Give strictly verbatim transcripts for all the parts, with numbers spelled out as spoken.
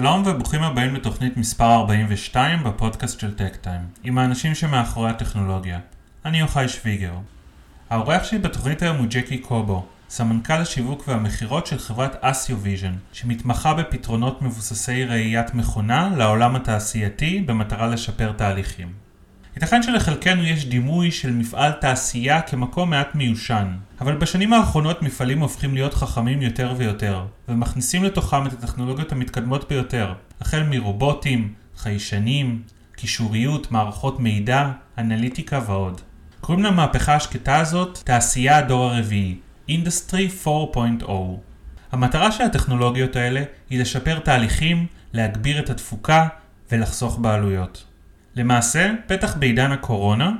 שלום וברוכים הבאים לתוכנית מספר ארבעים ושתיים בפודקאסט של טק טיים, עם האנשים שמאחורי הטכנולוגיה. אני יוחאי שויגר. האורח שלי בתוכנית היום הוא ג'קי קובו, סמנכ"ל השיווק והמכירות של חברת אסיו ויז'ן, שמתמחה בפתרונות מבוססי ראיית מכונה לעולם התעשייתי במטרה לשפר תהליכים. ייתכן שלחלקנו יש דימוי של מפעל תעשייה כמקום מעט מיושן, אבל בשנים האחרונות מפעלים הופכים להיות חכמים יותר ויותר, ומכניסים לתוכם את הטכנולוגיות המתקדמות ביותר, החל מרובוטים, חיישנים, קישוריות, מערכות מידע, אנליטיקה ועוד. קוראים למהפכה השקטה הזאת תעשייה הדור הרביעי, Industry ארבע נקודה אפס. המטרה של הטכנולוגיות האלה היא לשפר תהליכים, להגביר את התפוקה ולחסוך בעלויות. למעשה, בטח בעידן הקורונה,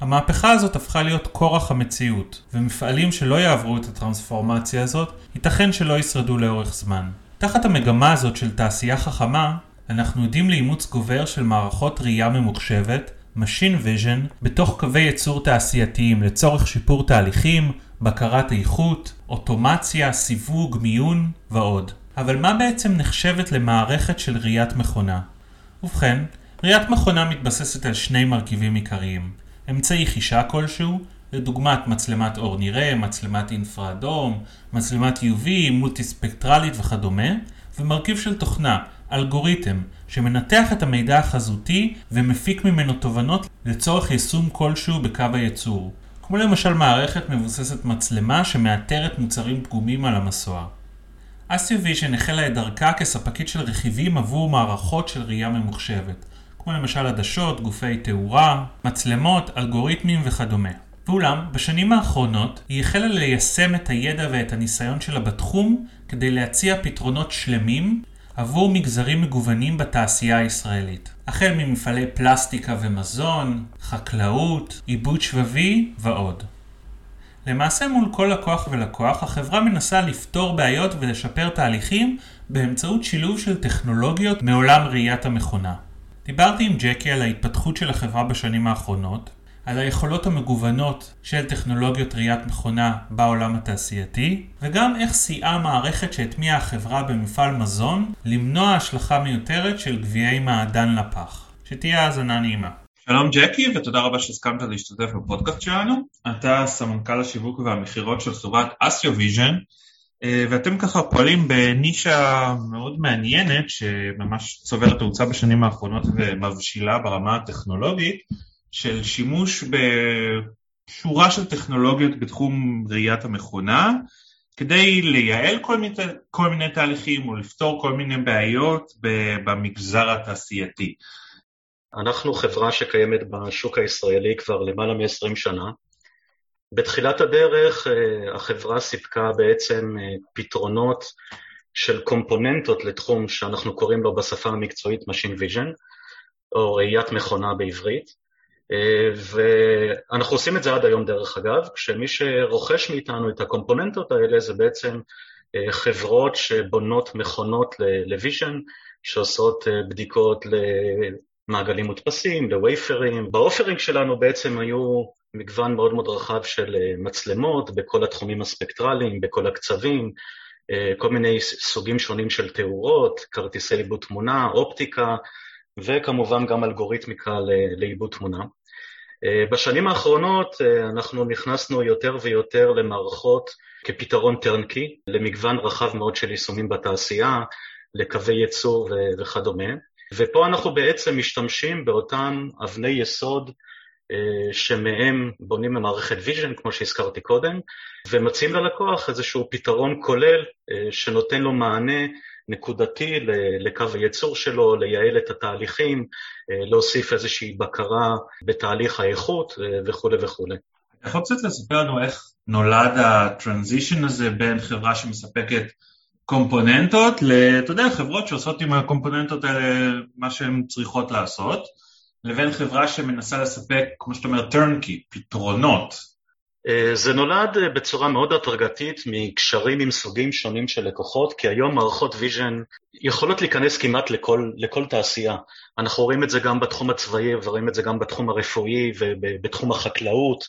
המהפכה הזאת הפכה להיות כורח המציאות, ומפעלים שלא יעברו את הטרנספורמציה הזאת, ייתכן שלא ישרדו לאורך זמן. תחת המגמה הזאת של תעשייה חכמה, אנחנו עדים לאימוץ גובר של מערכות ראייה ממוחשבת, Machine Vision, בתוך קווי ייצור תעשייתיים לצורך שיפור תהליכים, בקרת איכות, אוטומציה, סיווג, מיון ועוד. אבל מה בעצם נחשבת למערכת של ראיית מכונה? ובכן, ראיית מכונה מתבססת על שני מרכיבים עיקריים. אמצעי חישה כלשהו, לדוגמת מצלמת אור נראה, מצלמת אינפרה אדום, מצלמת יו וי, מולטיספקטרלית וכדומה, ומרכיב של תוכנה, אלגוריתם, שמנתח את המידע החזותי ומפיק ממנו תובנות לצורך יישום כלשהו בקו הייצור. כמו למשל מערכת מבוססת מצלמה שמאתרת מוצרים פגומים על המסוע. אסיו ויז'ן החלה את דרכה כספקית של רכיבים עבור מערכות של ראייה ממוחשבת, כמו למשל עדשות, גופי תאורה, מצלמות, אלגוריתמים וכדומה. ואולם, בשנים האחרונות היא החלה ליישם את הידע ואת הניסיון שלה בתחום כדי להציע פתרונות שלמים עבור מגזרים מגוונים בתעשייה הישראלית. החל ממפעלי פלסטיקה ומזון, חקלאות, עיבוד שבבי ועוד. למעשה מול כל לקוח ולקוח, החברה מנסה לפתור בעיות ולשפר תהליכים באמצעות שילוב של טכנולוגיות מעולם ראיית המכונה. דיברתי עם ג'קי על ההתפתחות של החברה בשנים האחרונות, על היכולות המגוונות של טכנולוגיות ראיית מכונה בעולם התעשייתי, וגם איך סייעה מערכת שהטמיעה החברה במפעל מזון למנוע השלכה מיותרת של גביעי מעדן לפח. שתהיה האזנה נעימה. שלום ג'קי, ותודה רבה שהסכמת להשתתף בפודקאסט שלנו. אתה סמנכ"ל השיווק והמכירות של חברת אסיו ויז'ן, ואתם ככה פועלים בנישה מאוד מעניינת שממש צוברת תאוצה בשנים האחרונות ומבשילה ברמה הטכנולוגית של שימוש בשורה של טכנולוגיות בתחום ראיית המכונה כדי לייעל כל מיני, כל מיני תהליכים או לפתור כל מיני בעיות במגזר התעשייתי. אנחנו חברה שקיימת בשוק הישראלי כבר למעלה מ-עשרים שנה. בתחילת הדרך החברה סיפקה בעצם פתרונות של קומפוננטות לתחום שאנחנו קוראים לו בשפה המקצועית Machine Vision, או ראיית מכונה בעברית, ואנחנו עושים את זה עד היום דרך אגב, כשמי שרוכש מאיתנו את הקומפוננטות האלה זה בעצם חברות שבונות מכונות לוויז'ן, שעושות בדיקות למעגלים מודפסים, לווייפרים. באופרינג שלנו בעצם היו מגוון מאוד מאוד רחב של מצלמות, בכל התחומים הספקטרליים, בכל הקצבים, כל מיני סוגים שונים של תאורות, כרטיסי עיבוד תמונה, אופטיקה, וכמובן גם אלגוריתמיקה לעיבוד תמונה. בשנים האחרונות אנחנו נכנסנו יותר ויותר למערכות כפתרון טרנקי, למגוון רחב מאוד של יישומים בתעשייה, לקווי ייצור וכדומה, ופה אנחנו בעצם משתמשים באותם אבני יסוד, שמהם בונים במערכת ויז'ן, כמו שהזכרתי קודם, ומציעים ללקוח איזשהו פתרון כולל שנותן לו מענה נקודתי לקו הייצור שלו, לייעל את התהליכים, להוסיף איזושהי בקרה בתהליך האיכות וכו' וכו'. אתה יכול קצת לספר לנו איך נולד הטרנזישן הזה בין חברה שמספקת קומפוננטות, אתה יודע, חברות שעושות עם הקומפוננטות האלה מה שהן צריכות לעשות, לבין חברה שמנסה לספק, כמו שאתה אומר, טרנקי, פתרונות. זה נולד בצורה מאוד הדרגתית מקשרים עם סוגים שונים של לקוחות, כי היום מערכות ויז'ן יכולות להיכנס כמעט לכל, לכל תעשייה. אנחנו רואים את זה גם בתחום הצבאי, ורואים את זה גם בתחום הרפואי, ובתחום החקלאות,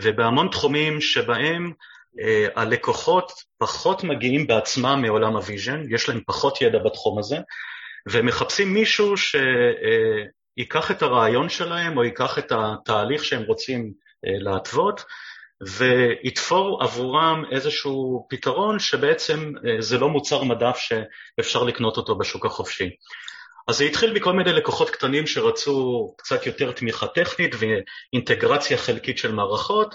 ובהמון תחומים שבהם הלקוחות פחות מגיעים בעצמם מעולם הויז'ן, יש להם פחות ידע בתחום הזה, ומחפשים מישהו שיקח את הרעיון שלהם, או ייקח את התהליך שהם רוצים להתוות, ויתפור עבורם איזשהו פתרון, שבעצם זה לא מוצר מדף שאפשר לקנות אותו בשוק החופשי. אז זה התחיל בכל מיני לקוחות קטנים שרצו קצת יותר תמיכה טכנית ואינטגרציה חלקית של מערכות,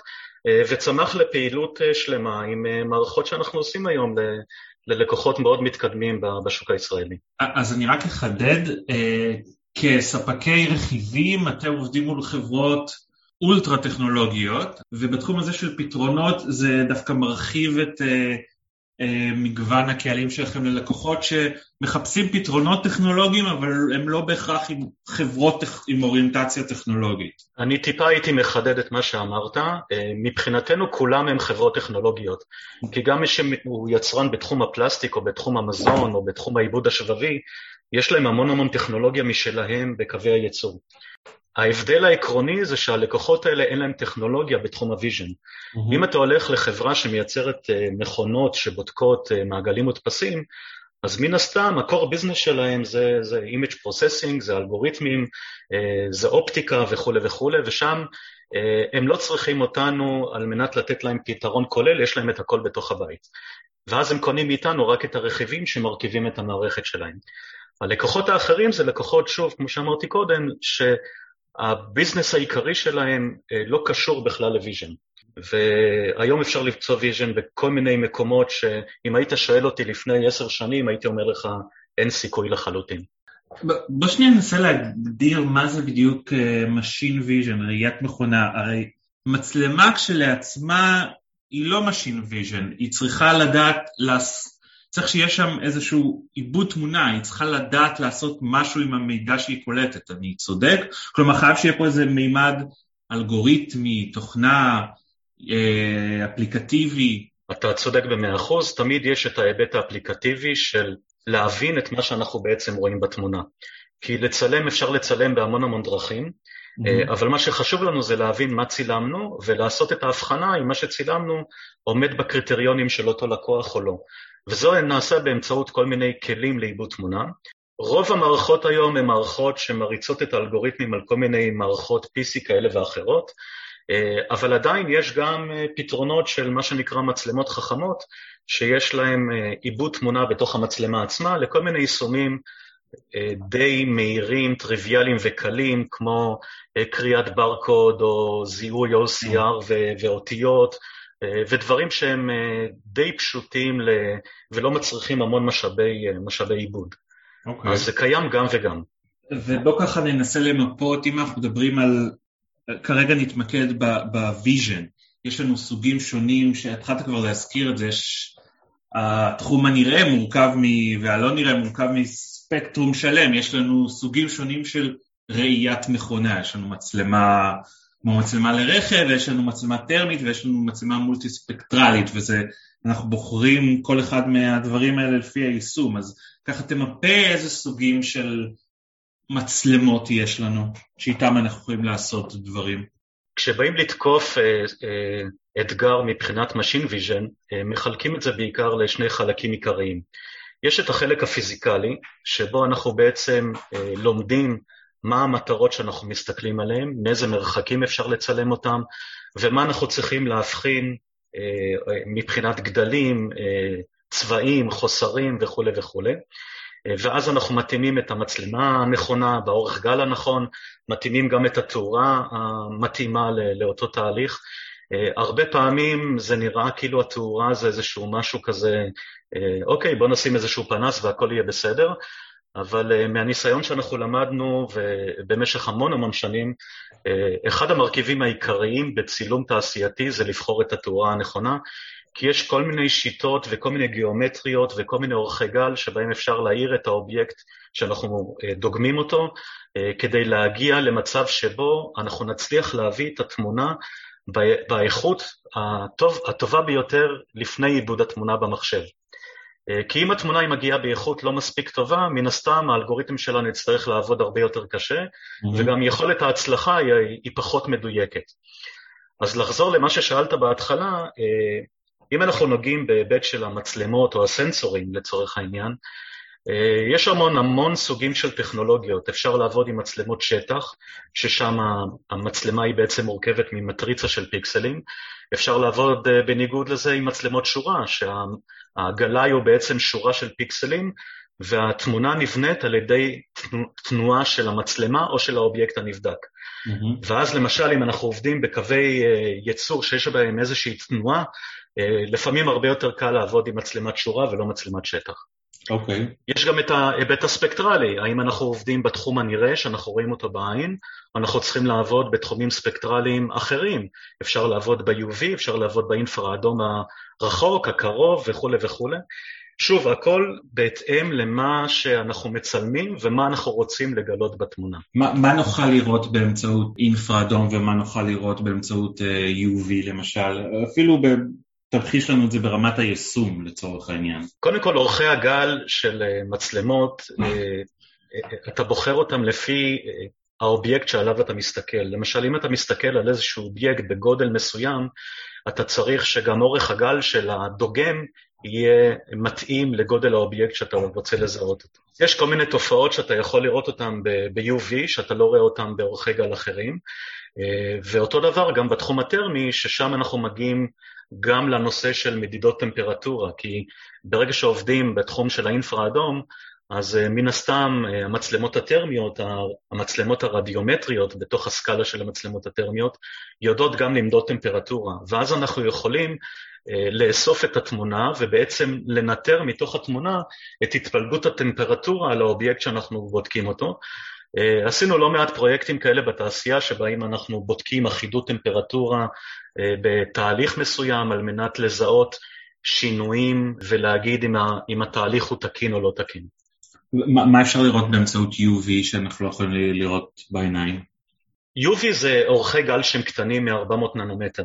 וצמח לפעילות שלמה עם מערכות שאנחנו עושים היום ללקוחות מאוד מתקדמים בשוק הישראלי. אז אני רק אחדד, כספקי רכיבים אתם עובדים מול חברות אולטרה טכנולוגיות, ובתחום הזה של פתרונות זה דווקא מרחיב את אה, אה, מגוון הקהלים שלכם ללקוחות שמחפשים פתרונות טכנולוגיים, אבל הם לא בהכרח עם חברות עם אוריינטציה טכנולוגית. אני טיפה הייתי מחדד את מה שאמרת, מבחינתנו כולם הם חברות טכנולוגיות, כי גם מי שהוא יצרן בתחום הפלסטיק או בתחום המזון או בתחום העיבוד השבבי, יש להם המון המון טכנולוגיה משלהם בקווי הייצור. ההבדל העקרוני זה שהלקוחות האלה אין להם טכנולוגיה בתחום הוויז'ן. Mm-hmm. אם אתה הולך לחברה שמייצרת מכונות שבודקות מעגלים מודפסים, אז מן הסתם, הקור ביזנס שלהם זה, זה image processing, זה אלגוריתמים, זה אופטיקה וכו' וכו', ושם הם לא צריכים אותנו על מנת לתת להם פתרון כולל, יש להם את הכל בתוך הבית. ואז הם קונים מאיתנו רק את הרכיבים שמרכיבים את המערכת שלהם. הלקוחות האחרים זה לקוחות, שוב, כמו שאמרתי קודם, ש... הביזנס העיקרי שלהם לא קשור בכלל לוויז'ן, והיום אפשר למצוא ויז'ן בכל מיני מקומות שאם היית שואל אותי לפני עשר שנים, הייתי אומר לך אין סיכוי לחלוטין. בוא שנייה ננסה להגדיר מה זה בדיוק Machine Vision, ראיית מכונה. הרי מצלמה כשלעצמה היא לא Machine Vision, היא צריכה לדעת, צריך שיש שם איזשהו עיבוד תמונה, היא צריכה לדעת לעשות משהו עם המידע שהיא קולטת, אני צודק? כלומר, חייב שיהיה פה איזה מימד אלגוריתמי, תוכנה, אה, אפליקטיבי. אתה צודק במאה אחוז, תמיד יש את ההיבט האפליקטיבי של להבין את מה שאנחנו בעצם רואים בתמונה. כי לצלם, אפשר לצלם בהמון המון דרכים, mm-hmm. אבל מה שחשוב לנו זה להבין מה צילמנו, ולעשות את ההבחנה עם מה שצילמנו עומד בקריטריונים של אותו לקוח או לא. וזו נעשה באמצעות כל מיני כלים לעיבוד תמונה. רוב המערכות היום הן מערכות שמריצות את האלגוריתמים על כל מיני מערכות פי סי כאלה ואחרות, אבל עדיין יש גם פתרונות של מה שנקרא מצלמות חכמות, שיש להם עיבוד תמונה בתוך המצלמה עצמה, לכל מיני יישומים די מהירים, טריוויאליים וקלים, כמו קריאת ברקוד או זיהוי או סי אר ו- ואותיות, ודברים שהם די פשוטים ולא מצריכים המון משאבי, משאבי עיבוד. Okay. אז זה קיים גם וגם. ובוא ככה ננסה למפות, אם אנחנו מדברים על, כרגע נתמקד בוויז'ן, יש לנו סוגים שונים שהתחלת כבר להזכיר את זה, יש, התחום הנראה מורכב מ, והלא נראה מורכב מספקטרום שלם, יש לנו סוגים שונים של ראיית מכונה, יש לנו מצלמה, כמו מצלמה לרכב, ויש לנו מצלמה טרמית, ויש לנו מצלמה מולטיספקטרלית, וזה, אנחנו בוחרים כל אחד מהדברים האלה לפי היישום, אז ככה תמפה איזה סוגים של מצלמות יש לנו, שאיתם אנחנו יכולים לעשות דברים. כשבאים לתקוף אה, אה, אתגר מבחינת Machine Vision, אה, מחלקים את זה בעיקר לשני חלקים עיקריים. יש את החלק הפיזיקלי, שבו אנחנו בעצם אה, לומדים, מה המטרות שאנחנו מסתכלים עליהן, מאיזה מרחקים אפשר לצלם אותם, ומה אנחנו צריכים להבחין אה, מבחינת גדלים, אה, צבעים, חוסרים וכו' וכו'. אה, ואז אנחנו מתאימים את המצלמה הנכונה, באורך גל הנכון, מתאימים גם את התאורה המתאימה לא, לאותו תהליך. אה, הרבה פעמים זה נראה כאילו התאורה זה איזשהו משהו כזה, אה, אוקיי, בוא נשים איזשהו פנס והכל יהיה בסדר, אבל מהניסיון שאנחנו למדנו, ובמשך המון המון שנים, אחד המרכיבים העיקריים בצילום תעשייתי זה לבחור את התאורה הנכונה, כי יש כל מיני שיטות וכל מיני גיאומטריות וכל מיני אורכי גל שבהם אפשר להאיר את האובייקט שאנחנו דוגמים אותו, כדי להגיע למצב שבו אנחנו נצליח להביא את התמונה באיכות הטוב, הטובה ביותר לפני עיבוד התמונה במחשב. כי אם התמונה היא מגיעה באיכות לא מספיק טובה, מן הסתם האלגוריתם שלנו יצטרך לעבוד הרבה יותר קשה, mm-hmm. וגם יכולת ההצלחה היא, היא פחות מדויקת. אז לחזור למה ששאלת בהתחלה, אם אנחנו נוגעים בהיבט של המצלמות או הסנסורים לצורך העניין, יש המון המון סוגים של טכנולוגיות, אפשר לעבוד עם מצלמות שטח, ששם המצלמה היא בעצם מורכבת ממטריצה של פיקסלים, אפשר לעבוד בניגוד לזה עם מצלמות שורה, שהגלאי הוא בעצם שורה של פיקסלים, והתמונה נבנית על ידי תנועה של המצלמה או של האובייקט הנבדק. Mm-hmm. ואז למשל אם אנחנו עובדים בקווי יצור שיש בהם איזושהי תנועה, לפעמים הרבה יותר קל לעבוד עם מצלמת שורה ולא מצלמת שטח. אוקיי. יש גם את ההיבט הספקטרלי, האם אנחנו עובדים בתחום הנראה שאנחנו רואים אותו בעין, אנחנו צריכים לעבוד בתחומים ספקטרליים אחרים, אפשר לעבוד ב-יו וי, אפשר לעבוד באינפרה אדום הרחוק, הקרוב וכו' וכו'. שוב, הכל בהתאם למה שאנחנו מצלמים ומה אנחנו רוצים לגלות בתמונה. מה, מה נוכל לראות באמצעות אינפרה אדום ומה נוכל לראות באמצעות יו וי למשל, אפילו ב... תבחיש לנו את זה ברמת היישום לצורך העניין. קודם כל, אורכי הגל של מצלמות, אתה בוחר אותם לפי האובייקט שעליו אתה מסתכל. למשל, אם אתה מסתכל על איזשהו אובייקט בגודל מסוים, אתה צריך שגם אורך הגל של הדוגם יהיה מתאים לגודל האובייקט שאתה רוצה לזהות אותו. יש כל מיני תופעות שאתה יכול לראות אותן ב-יו וי, שאתה לא רואה אותן באורכי גל אחרים, ואותו דבר גם בתחום הטרמי, ששם אנחנו מגיעים גם לנושא של מדידות טמפרטורה, כי ברגע שעובדים בתחום של האינפרה אדום, אז מן הסתם המצלמות הטרמיות, המצלמות הרדיומטריות בתוך הסקאלה של המצלמות הטרמיות, יודעות גם למדוד טמפרטורה, ואז אנחנו יכולים לאסוף את התמונה, ובעצם לנטר מתוך התמונה את התפלגות הטמפרטורה על האובייקט שאנחנו בודקים אותו. עשינו לא מעט פרויקטים כאלה בתעשייה, שבהם אנחנו בודקים אחידות טמפרטורה בתהליך מסוים, על מנת לזהות שינויים ולהגיד אם התהליך הוא תקין או לא תקין. מה אפשר לראות באמצעות יו וי שאנחנו לא יכולים לראות בעיניים? יו וי זה אורכי גל שהם קטנים מ-ארבע מאות ננומטר.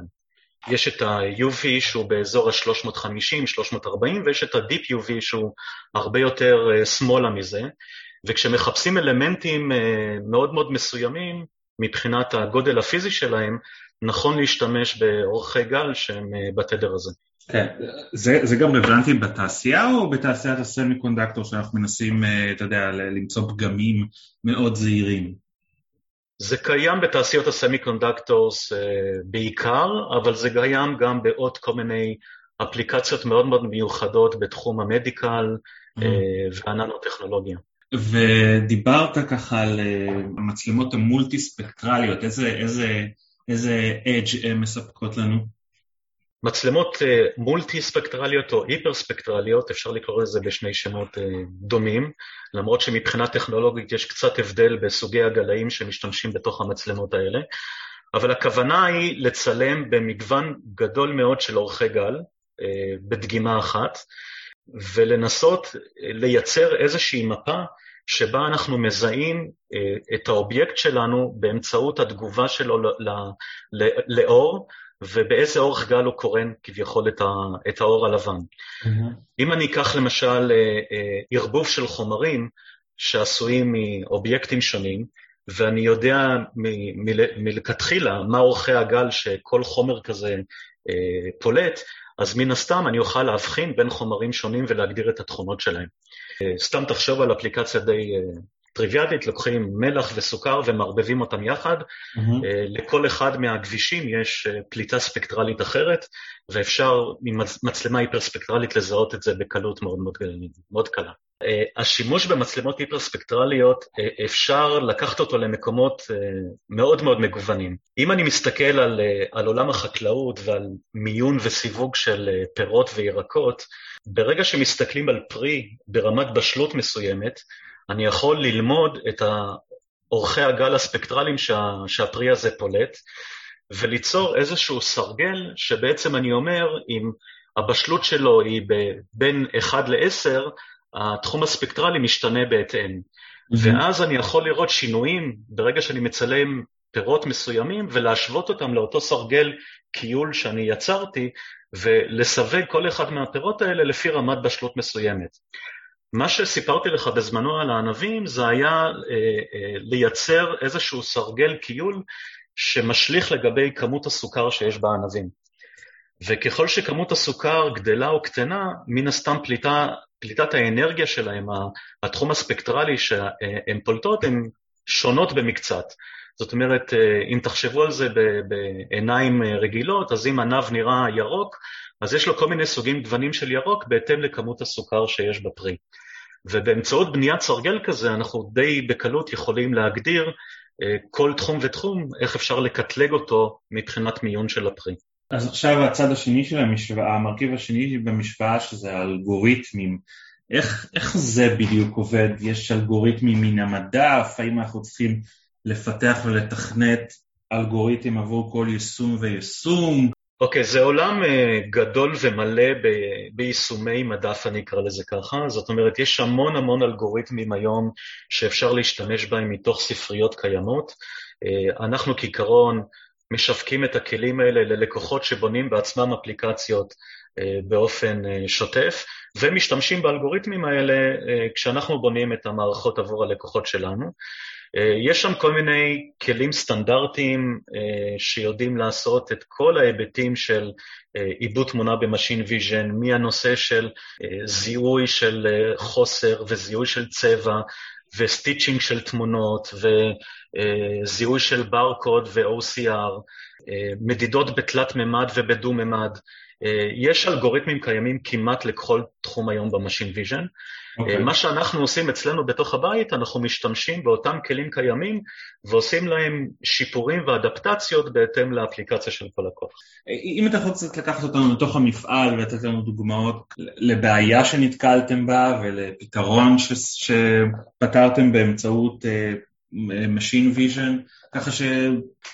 יש את ה-יו וי שהוא באזור ה-שלוש מאות חמישים שלוש מאות ארבעים, ויש את ה-Deep יו וי שהוא הרבה יותר שמאלה מזה, וכשמחפשים אלמנטים מאוד מאוד מסוימים, מבחינת הגודל הפיזי שלהם, נכון להשתמש באורכי גל שהם בתדר הזה. כן, זה, זה גם רלוונטי בתעשייה או בתעשיית הסמיקונדקטור שאנחנו מנסים, אתה יודע, למצוא פגמים מאוד זהירים? זה קיים בתעשיות הסמיקונדקטורס בעיקר, אבל זה קיים גם בעוד כל מיני אפליקציות מאוד מאוד מיוחדות בתחום המדיקל והננו-טכנולוגיה. ודיברת ככה על המצלמות המולטי-ספקטרליות, איזה, איזה, איזה edge מספקות לנו? מצלמות מולטי-ספקטרליות או היפר-ספקטרליות, אפשר לקרוא לזה בשני שמות דומים, למרות שמבחינה טכנולוגית יש קצת הבדל בסוגי הגלאים שמשתמשים בתוך המצלמות האלה, אבל הכוונה היא לצלם במגוון גדול מאוד של אורכי גל, בדגימה אחת, ולנסות לייצר איזושהי מפה שבה אנחנו מזהים את האובייקט שלנו באמצעות התגובה שלו לאור, ובאיזה אורך גל הוא קורן כביכול את, ה, את האור הלבן. Mm-hmm. אם אני אקח למשל ערבוב של חומרים שעשויים מאובייקטים שונים, ואני יודע מ- מ- מלכתחילה מה אורכי הגל שכל חומר כזה אה, פולט, אז מן הסתם אני אוכל להבחין בין חומרים שונים ולהגדיר את התכונות שלהם. אה, סתם תחשוב על אפליקציה די... אה, טריוויאלית, לוקחים מלח וסוכר ומערבבים אותם יחד, mm-hmm. לכל אחד מהגבישים יש פליטה ספקטרלית אחרת, ואפשר ממצלמה היפרספקטרלית לזהות את זה בקלות מאוד מאוד, מאוד קלה. השימוש במצלמות היפרספקטרליות אפשר לקחת אותו למקומות מאוד מאוד מגוונים. אם אני מסתכל על, על עולם החקלאות ועל מיון וסיווג של פירות וירקות, ברגע שמסתכלים על פרי ברמת בשלות מסוימת, אני יכול ללמוד את אורכי הגל הספקטרליים שה, שהפרי הזה פולט, וליצור איזשהו סרגל שבעצם אני אומר, אם הבשלות שלו היא בין אחד לעשר, התחום הספקטרלי משתנה בהתאם. Mm-hmm. ואז אני יכול לראות שינויים ברגע שאני מצלם פירות מסוימים, ולהשוות אותם לאותו סרגל קיול שאני יצרתי, ולסווג כל אחד מהפירות האלה לפי רמת בשלות מסוימת. מה שסיפרתי לך בזמנו על הענבים, זה היה אה, אה, לייצר איזשהו סרגל קיול, שמשליך לגבי כמות הסוכר שיש בענבים. וככל שכמות הסוכר גדלה או קטנה, מן הסתם פליטה, פליטת האנרגיה שלהם, התחום הספקטרלי שהן פולטות, הן שונות במקצת. זאת אומרת, אם תחשבו על זה בעיניים רגילות, אז אם ענב נראה ירוק, אז יש לו כל מיני סוגים גוונים של ירוק, בהתאם לכמות הסוכר שיש בפרי. ובאמצעות בניית סרגל כזה, אנחנו די בקלות יכולים להגדיר כל תחום ותחום, איך אפשר לקטלג אותו מבחינת מיון של הפרי. אז עכשיו הצד השני של המשוואה, המרכיב השני במשוואה שזה אלגוריתמים. איך, איך זה בדיוק עובד? יש אלגוריתמים מן המדף, האם אנחנו צריכים לפתח ולתכנת אלגוריתם עבור כל יישום ויישום? אוקיי, זה עולם גדול ומלא ביישומי מדף, אני אקרא לזה ככה. זאת אומרת, יש המון המון אלגוריתמים היום שאפשר להשתמש בהם מתוך ספריות קיימות. אנחנו כעיקרון משווקים את הכלים האלה ללקוחות שבונים בעצמם אפליקציות באופן שוטף, ומשתמשים באלגוריתמים האלה כשאנחנו בונים את המערכות עבור הלקוחות שלנו. יש שם כל מיני כלים סטנדרטיים שיודעים לעשות את כל ההיבטים של עיבוד תמונה במשין ויז'ן, מהנושא של זיהוי של חוסר וזיהוי של צבע, וסטיצ'ינג של תמונות, וזיהוי של ברקוד ו-או סי אר, מדידות בתלת ממד ובדו ממד. יש אלגוריתמים קיימים כמעט לכל תחום היום במשין ויז'ן. Okay. מה שאנחנו עושים אצלנו בתוך הבית, אנחנו משתמשים באותם כלים קיימים, ועושים להם שיפורים ואדפטציות בהתאם לאפליקציה של כל לקוח. אם אתה יכול קצת לקחת אותנו לתוך המפעל, ולתת לנו דוגמאות לבעיה שנתקלתם בה, ולפתרון ש... שפתרתם באמצעות Machine Vision, ככה ש...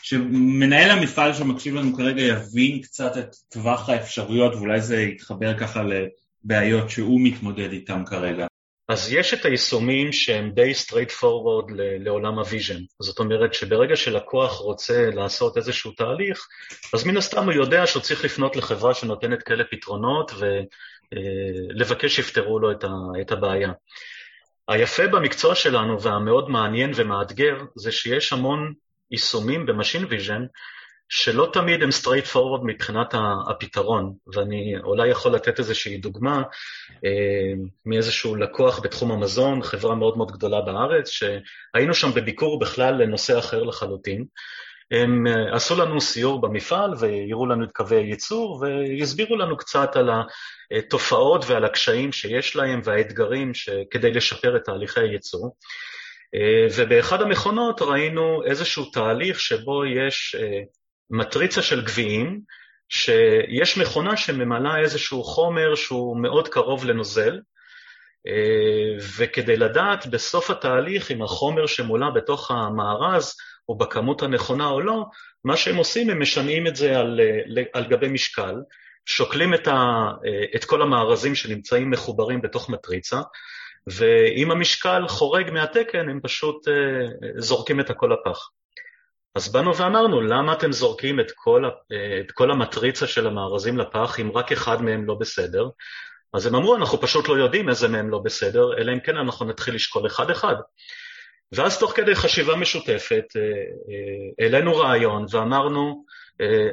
שמנהל המפעל שמקשיב לנו כרגע יבין קצת את טווח האפשרויות, ואולי זה יתחבר ככה לבעיות שהוא מתמודד איתם כרגע. אז יש את היישומים שהם די straight forward לעולם הוויז'ן. זאת אומרת שברגע שלקוח רוצה לעשות איזשהו תהליך, אז מן הסתם הוא יודע שהוא צריך לפנות לחברה שנותנת כאלה פתרונות, ולבקש שיפתרו לו את הבעיה. היפה במקצוע שלנו והמאוד מעניין ומאתגר, זה שיש המון יישומים במשין ויז'ן, שלא תמיד הם straight forward מבחינת הפתרון, ואני אולי יכול לתת איזושהי דוגמה אה, מאיזשהו לקוח בתחום המזון, חברה מאוד מאוד גדולה בארץ, שהיינו שם בביקור בכלל לנושא אחר לחלוטין. הם אה, עשו לנו סיור במפעל, ויראו לנו את קווי הייצור, ויסבירו לנו קצת על התופעות ועל הקשיים שיש להם, והאתגרים שכדי לשפר את תהליכי הייצור. אה, ובאחד המכונות ראינו איזשהו תהליך שבו יש... אה, מטריצה של גביעים, שיש מכונה שממלאה איזשהו חומר שהוא מאוד קרוב לנוזל, וכדי לדעת בסוף התהליך אם החומר שמולה בתוך המארז הוא בכמות הנכונה או לא, מה שהם עושים הם משנעים את זה על, על גבי משקל, שוקלים את, ה, את כל המארזים שנמצאים מחוברים בתוך מטריצה, ואם המשקל חורג מהתקן הם פשוט זורקים את הכל לפח. אז באנו ואמרנו, למה אתם זורקים את כל, את כל המטריצה של המארזים לפח, אם רק אחד מהם לא בסדר? אז הם אמרו, אנחנו פשוט לא יודעים איזה מהם לא בסדר, אלא אם כן אנחנו נתחיל לשקול אחד-אחד. ואז תוך כדי חשיבה משותפת, אלינו רעיון ואמרנו,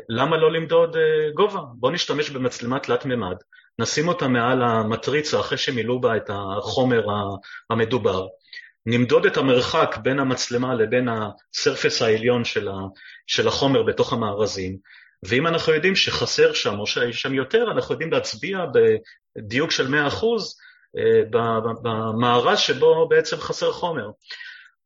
למה לא למדוד גובה? בוא נשתמש במצלמת תלת ממד, נשים אותה מעל המטריצה אחרי שמילאו בה את החומר המדובר. נמדוד את המרחק בין המצלמה לבין הסרפס העליון של החומר בתוך המארזים, ואם אנחנו יודעים שחסר שם או שיש שם יותר, אנחנו יודעים להצביע בדיוק של מאה אחוז במארז שבו בעצם חסר חומר.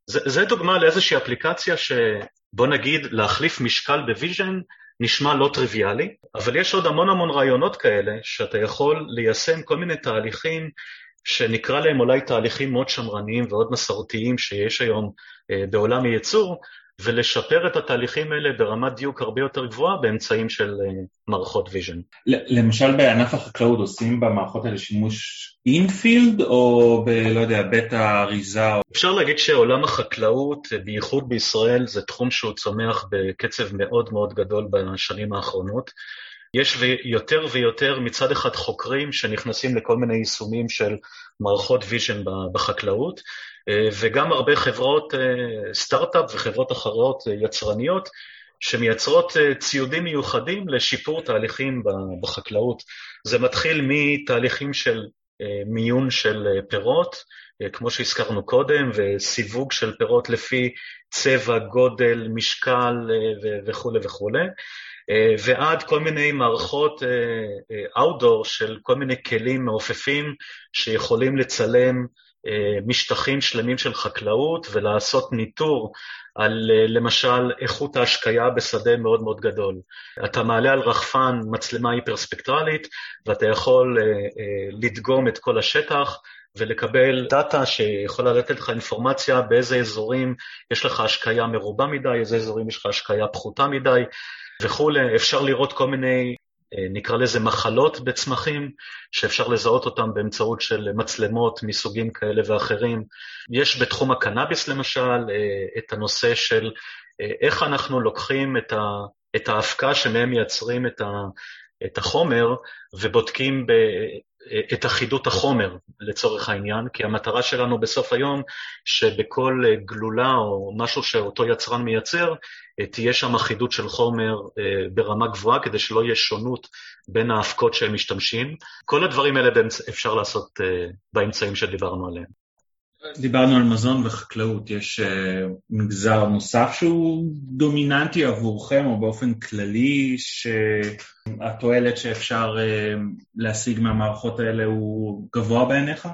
זה דוגמה לאיזושהי אפליקציה שבוא נגיד להחליף משקל בוויז'ן, נשמע לא טריוויאלי, אבל יש עוד המון המון רעיונות כאלה, שאתה יכול ליישם כל מיני תהליכים, שנקרא להם אולי תהליכים מאוד שמרניים ועוד מסורתיים שיש היום בעולם הייצור, ולשפר את התהליכים האלה ברמת דיוק הרבה יותר גבוהה באמצעים של מערכות ויז'ן. למשל בענף החקלאות עושים במערכות האלה שימוש אינפילד או ב, לא יודע, בית האריזה? אפשר להגיד שעולם החקלאות, בייחוד בישראל, זה תחום שהוא צומח בקצב מאוד מאוד גדול בשנים האחרונות. יש יותר ויותר מצד אחד חוקרים שנכנסים לכל מיני יישומים של מערכות ויז'ן בחקלאות, וגם הרבה חברות סטארט-אפ וחברות אחרות יצרניות שמייצרות ציודים מיוחדים לשיפור תהליכים בחקלאות. זה מתחיל מתהליכים של מיון של פירות, כמו שהזכרנו קודם, וסיווג של פירות לפי צבע, גודל, משקל וכו' וכו'. ועד כל מיני מערכות outdoor של כל מיני כלים מעופפים שיכולים לצלם משטחים שלמים של חקלאות ולעשות ניטור על למשל איכות ההשקיה בשדה מאוד מאוד גדול. אתה מעלה על רחפן מצלמה היפרספקטרלית ואתה יכול לדגום את כל השטח ולקבל דאטה שיכולה לתת לך אינפורמציה באיזה אזורים יש לך השקיה מרובה מדי, איזה אזורים יש לך השקיה פחותה מדי וכולי. אפשר לראות כל מיני, נקרא לזה מחלות בצמחים, שאפשר לזהות אותם באמצעות של מצלמות מסוגים כאלה ואחרים. יש בתחום הקנאביס למשל, את הנושא של איך אנחנו לוקחים את ה, את ההפקה שמהם מייצרים את ה, את החומר, ובודקים ב, את אחידות החומר לצורך העניין, כי המטרה שלנו בסוף היום, שבכל גלולה או משהו שאותו יצרן מייצר, תהיה שם אחידות של חומר ברמה גבוהה, כדי שלא יהיה שונות בין ההפקות שהם משתמשים. כל הדברים האלה אפשר לעשות באמצעים שדיברנו עליהם. דיברנו על מזון וחקלאות, יש מגזר נוסף שהוא דומיננטי עבורכם, או באופן כללי, שהתועלת שאפשר להשיג מהמערכות האלה הוא גבוה בעיניך?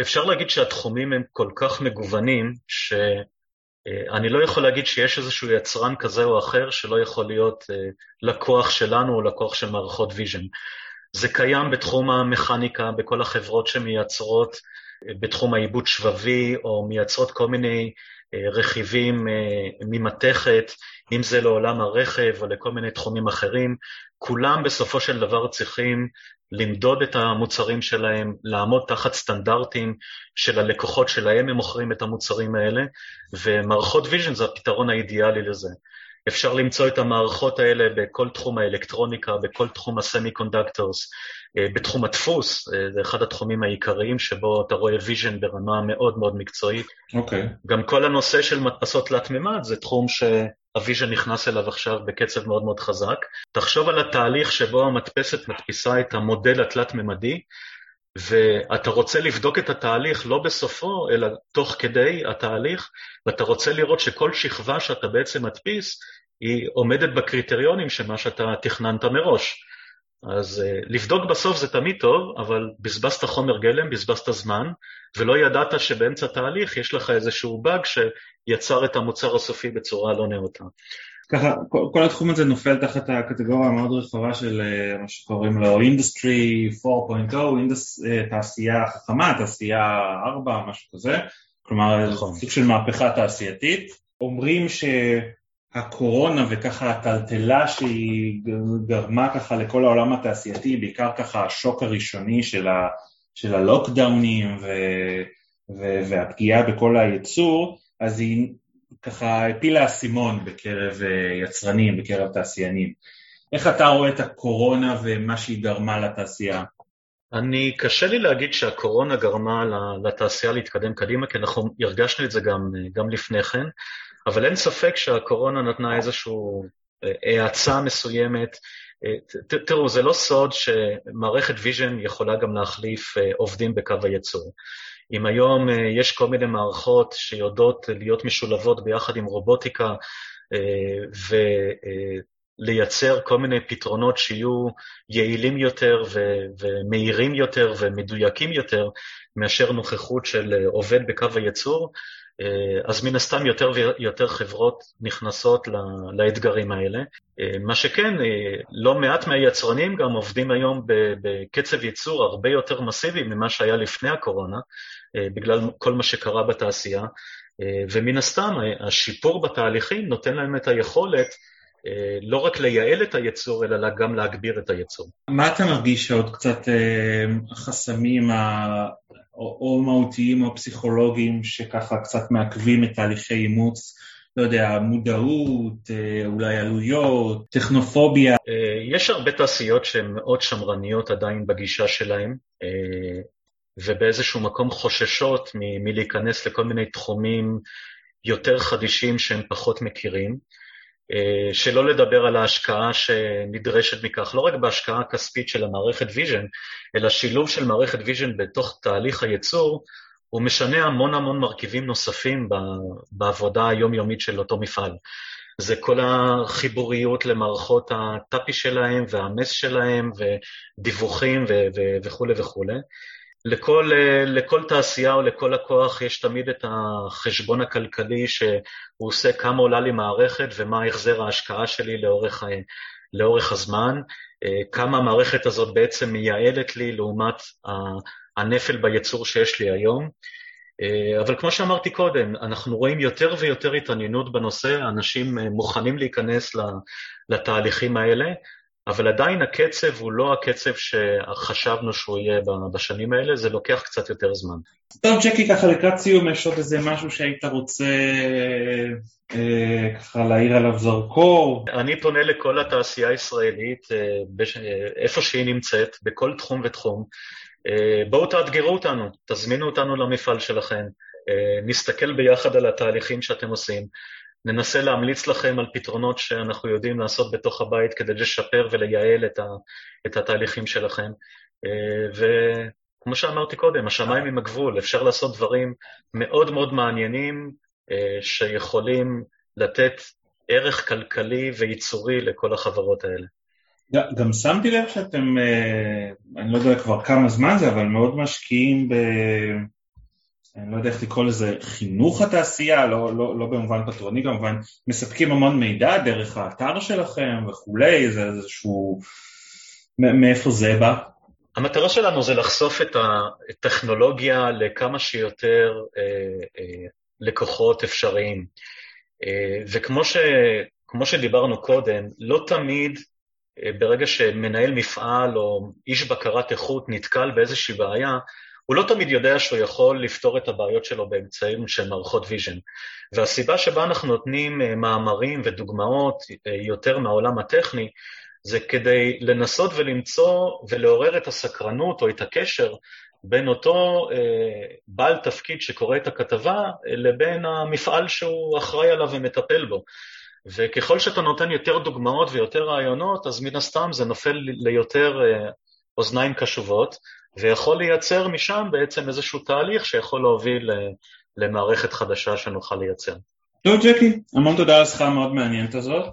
אפשר להגיד שהתחומים הם כל כך מגוונים, שאני לא יכול להגיד שיש איזשהו יצרן כזה או אחר, שלא יכול להיות לקוח שלנו או לקוח של מערכות ויז'ן. זה קיים בתחום המכניקה, בכל החברות שמייצרות, בתחום העיבוד שבבי, או מייצרות כל מיני רכיבים ממתכת, אם זה לעולם הרכב או לכל מיני תחומים אחרים, כולם בסופו של דבר צריכים למדוד את המוצרים שלהם, לעמוד תחת סטנדרטים של הלקוחות שלהם, הם מוכרים את המוצרים האלה, ומערכות ויז'ן זה הפתרון האידיאלי לזה. אפשר למצוא את המערכות האלה בכל תחום האלקטרוניקה, בכל תחום הסמי-קונדקטורס, בתחום הדפוס, זה אחד התחומים העיקריים שבו אתה רואה ויז'ן ברמה מאוד מאוד מקצועית. אוקיי. גם כל הנושא של מדפסות תלת ממד, זה תחום שהוויז'ן נכנס אליו עכשיו בקצב מאוד מאוד חזק. תחשוב על התהליך שבו המדפסת מדפיסה את המודל התלת ממדי, ואתה רוצה לבדוק את התהליך לא בסופו, אלא תוך כדי התהליך, ואתה רוצה לראות שכל שכבה שאתה בעצם מדפיס, היא עומדת בקריטריונים שמה שאתה תכננת מראש. אז לבדוק בסוף זה תמיד טוב, אבל בזבזת חומר גלם, בזבזת זמן, ולא ידעת שבאמצע התהליך יש לך איזשהו באג שיצר את המוצר הסופי בצורה לא נאותה. ככה, כל, כל התחום הזה נופל תחת הקטגוריה המאוד רחבה של מה שקוראים לו Industry ארבע נקודה אפס, אינדוס, תעשייה חכמה, תעשייה ארבע, משהו כזה, כלומר, סוג של מהפכה תעשייתית. אומרים שהקורונה וככה הטלטלה שהיא גרמה ככה לכל העולם התעשייתי, בעיקר ככה השוק הראשוני של, ה, של הלוקדאונים ו, ו, והפגיעה בכל הייצור, אז היא ככה הפילה סימון בקרב יצרנים, בקרב תעשיינים. איך אתה רואה את הקורונה ומה שהיא גרמה לתעשייה? אני, קשה לי להגיד שהקורונה גרמה לתעשייה להתקדם קדימה, כי אנחנו הרגשנו את זה גם, גם לפני כן, אבל אין ספק שהקורונה נתנה איזשהו האצה מסוימת. ת, תראו, זה לא סוד שמערכת ויז'ן יכולה גם להחליף עובדים בקו הייצור. אם היום יש כל מיני מערכות שיודעות להיות משולבות ביחד עם רובוטיקה ולייצר כל מיני פתרונות שיהיו יעילים יותר ומהירים יותר ומדויקים יותר מאשר נוכחות של עובד בקו הייצור, אז מן הסתם יותר ויותר חברות נכנסות לאתגרים האלה. מה שכן, לא מעט מהיצרנים גם עובדים היום בקצב ייצור הרבה יותר מסיבי ממה שהיה לפני הקורונה, בגלל כל מה שקרה בתעשייה, ומן הסתם השיפור בתהליכים נותן להם את היכולת לא רק לייעל את הייצור, אלא גם להגביר את הייצור. מה אתה מרגיש שעוד קצת החסמים ה... או מהותיים או פסיכולוגיים שככה קצת מעכבים את תהליכי אימוץ, לא יודע, מודעות, אולי עלויות, טכנופוביה? יש הרבה תעשיות שהן מאוד שמרניות עדיין בגישה שלהן, ובאיזשהו מקום חוששות מלהיכנס לכל מיני תחומים יותר חדישים שהם פחות מכירים. שלא לדבר על ההשקעה שנדרשת מכך, לא רק בהשקעה הכספית של המערכת ויז'ן, אלא שילוב של מערכת ויז'ן בתוך תהליך הייצור, הוא משנה המון המון מרכיבים נוספים בעבודה היומיומית של אותו מפעל. זה כל החיבוריות למערכות הטאפי שלהם והמס שלהם ודיווחים וכו' וכו'. לכל, לכל תעשייה או לכל לקוח יש תמיד את החשבון הכלכלי שהוא עושה כמה עולה לי מערכת ומה החזר ההשקעה שלי לאורך, לאורך הזמן, כמה המערכת הזאת בעצם מייעלת לי לעומת הנפל ביצור שיש לי היום. אבל כמו שאמרתי קודם, אנחנו רואים יותר ויותר התעניינות בנושא, אנשים מוכנים להיכנס לתהליכים האלה, אבל עדיין הקצב הוא לא הקצב שחשבנו שהוא יהיה בשנים האלה, זה לוקח קצת יותר זמן. טוב, ג'קי, ככה לקראת סיום, יש עוד איזה משהו שהיית רוצה אה, ככה להעיר עליו זרקור? אני פונה לכל התעשייה הישראלית, אה, בש... איפה שהיא נמצאת, בכל תחום ותחום, אה, בואו תאתגרו אותנו, תזמינו אותנו למפעל שלכם, אה, נסתכל ביחד על התהליכים שאתם עושים, ננסה להמליץ לכם על פתרונות שאנחנו יודעים לעשות בתוך הבית כדי לשפר ולייעל את, ה, את התהליכים שלכם. וכמו שאמרתי קודם, השמיים עם הגבול, אפשר לעשות דברים מאוד מאוד מעניינים שיכולים לתת ערך כלכלי וייצורי לכל החברות האלה. גם שמתי לב שאתם, אני לא יודע כבר כמה זמן זה, אבל מאוד משקיעים ב... אני לא יודע איך לקרוא לזה, חינוך התעשייה, לא, לא, לא במובן פטרוני, כמובן, מספקים המון מידע דרך האתר שלכם וכולי, זה איזשהו, מאיפה זה בא? המטרה שלנו זה לחשוף את הטכנולוגיה לכמה שיותר אה, אה, לקוחות אפשריים, אה, וכמו ש, כמו שדיברנו קודם, לא תמיד, אה, ברגע שמנהל מפעל או איש בקרת איכות נתקל באיזושהי בעיה, הוא לא תמיד יודע שהוא יכול לפתור את הבעיות שלו באמצעים של מערכות ויז'ן. והסיבה שבה אנחנו נותנים מאמרים ודוגמאות יותר מהעולם הטכני, זה כדי לנסות ולמצוא ולעורר את הסקרנות או את הקשר בין אותו בעל תפקיד שקורא את הכתבה, לבין המפעל שהוא אחראי עליו ומטפל בו. וככל שאתה נותן יותר דוגמאות ויותר רעיונות, אז מן הסתם זה נופל ליותר אוזניים קשובות, ויכול לייצר משם בעצם איזשהו תהליך שיכול להוביל למערכת חדשה שנוכל לייצר. טוב ג'קי, המון תודה על השיחה המאוד מעניינת הזאת.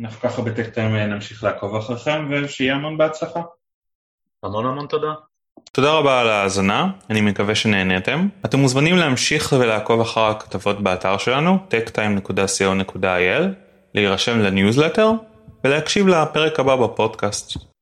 אנחנו ככה בטקטיים נמשיך לעקוב אחריכם ושיהיה המון בהצלחה. המון המון תודה. תודה רבה על ההאזנה, אני מקווה שנהניתם. אתם מוזמנים להמשיך ולעקוב אחר הכתבות באתר שלנו, טק טיים דוט סי או דוט איי אל, להירשם לניוזלטר ולהקשיב לפרק הבא בפודקאסט.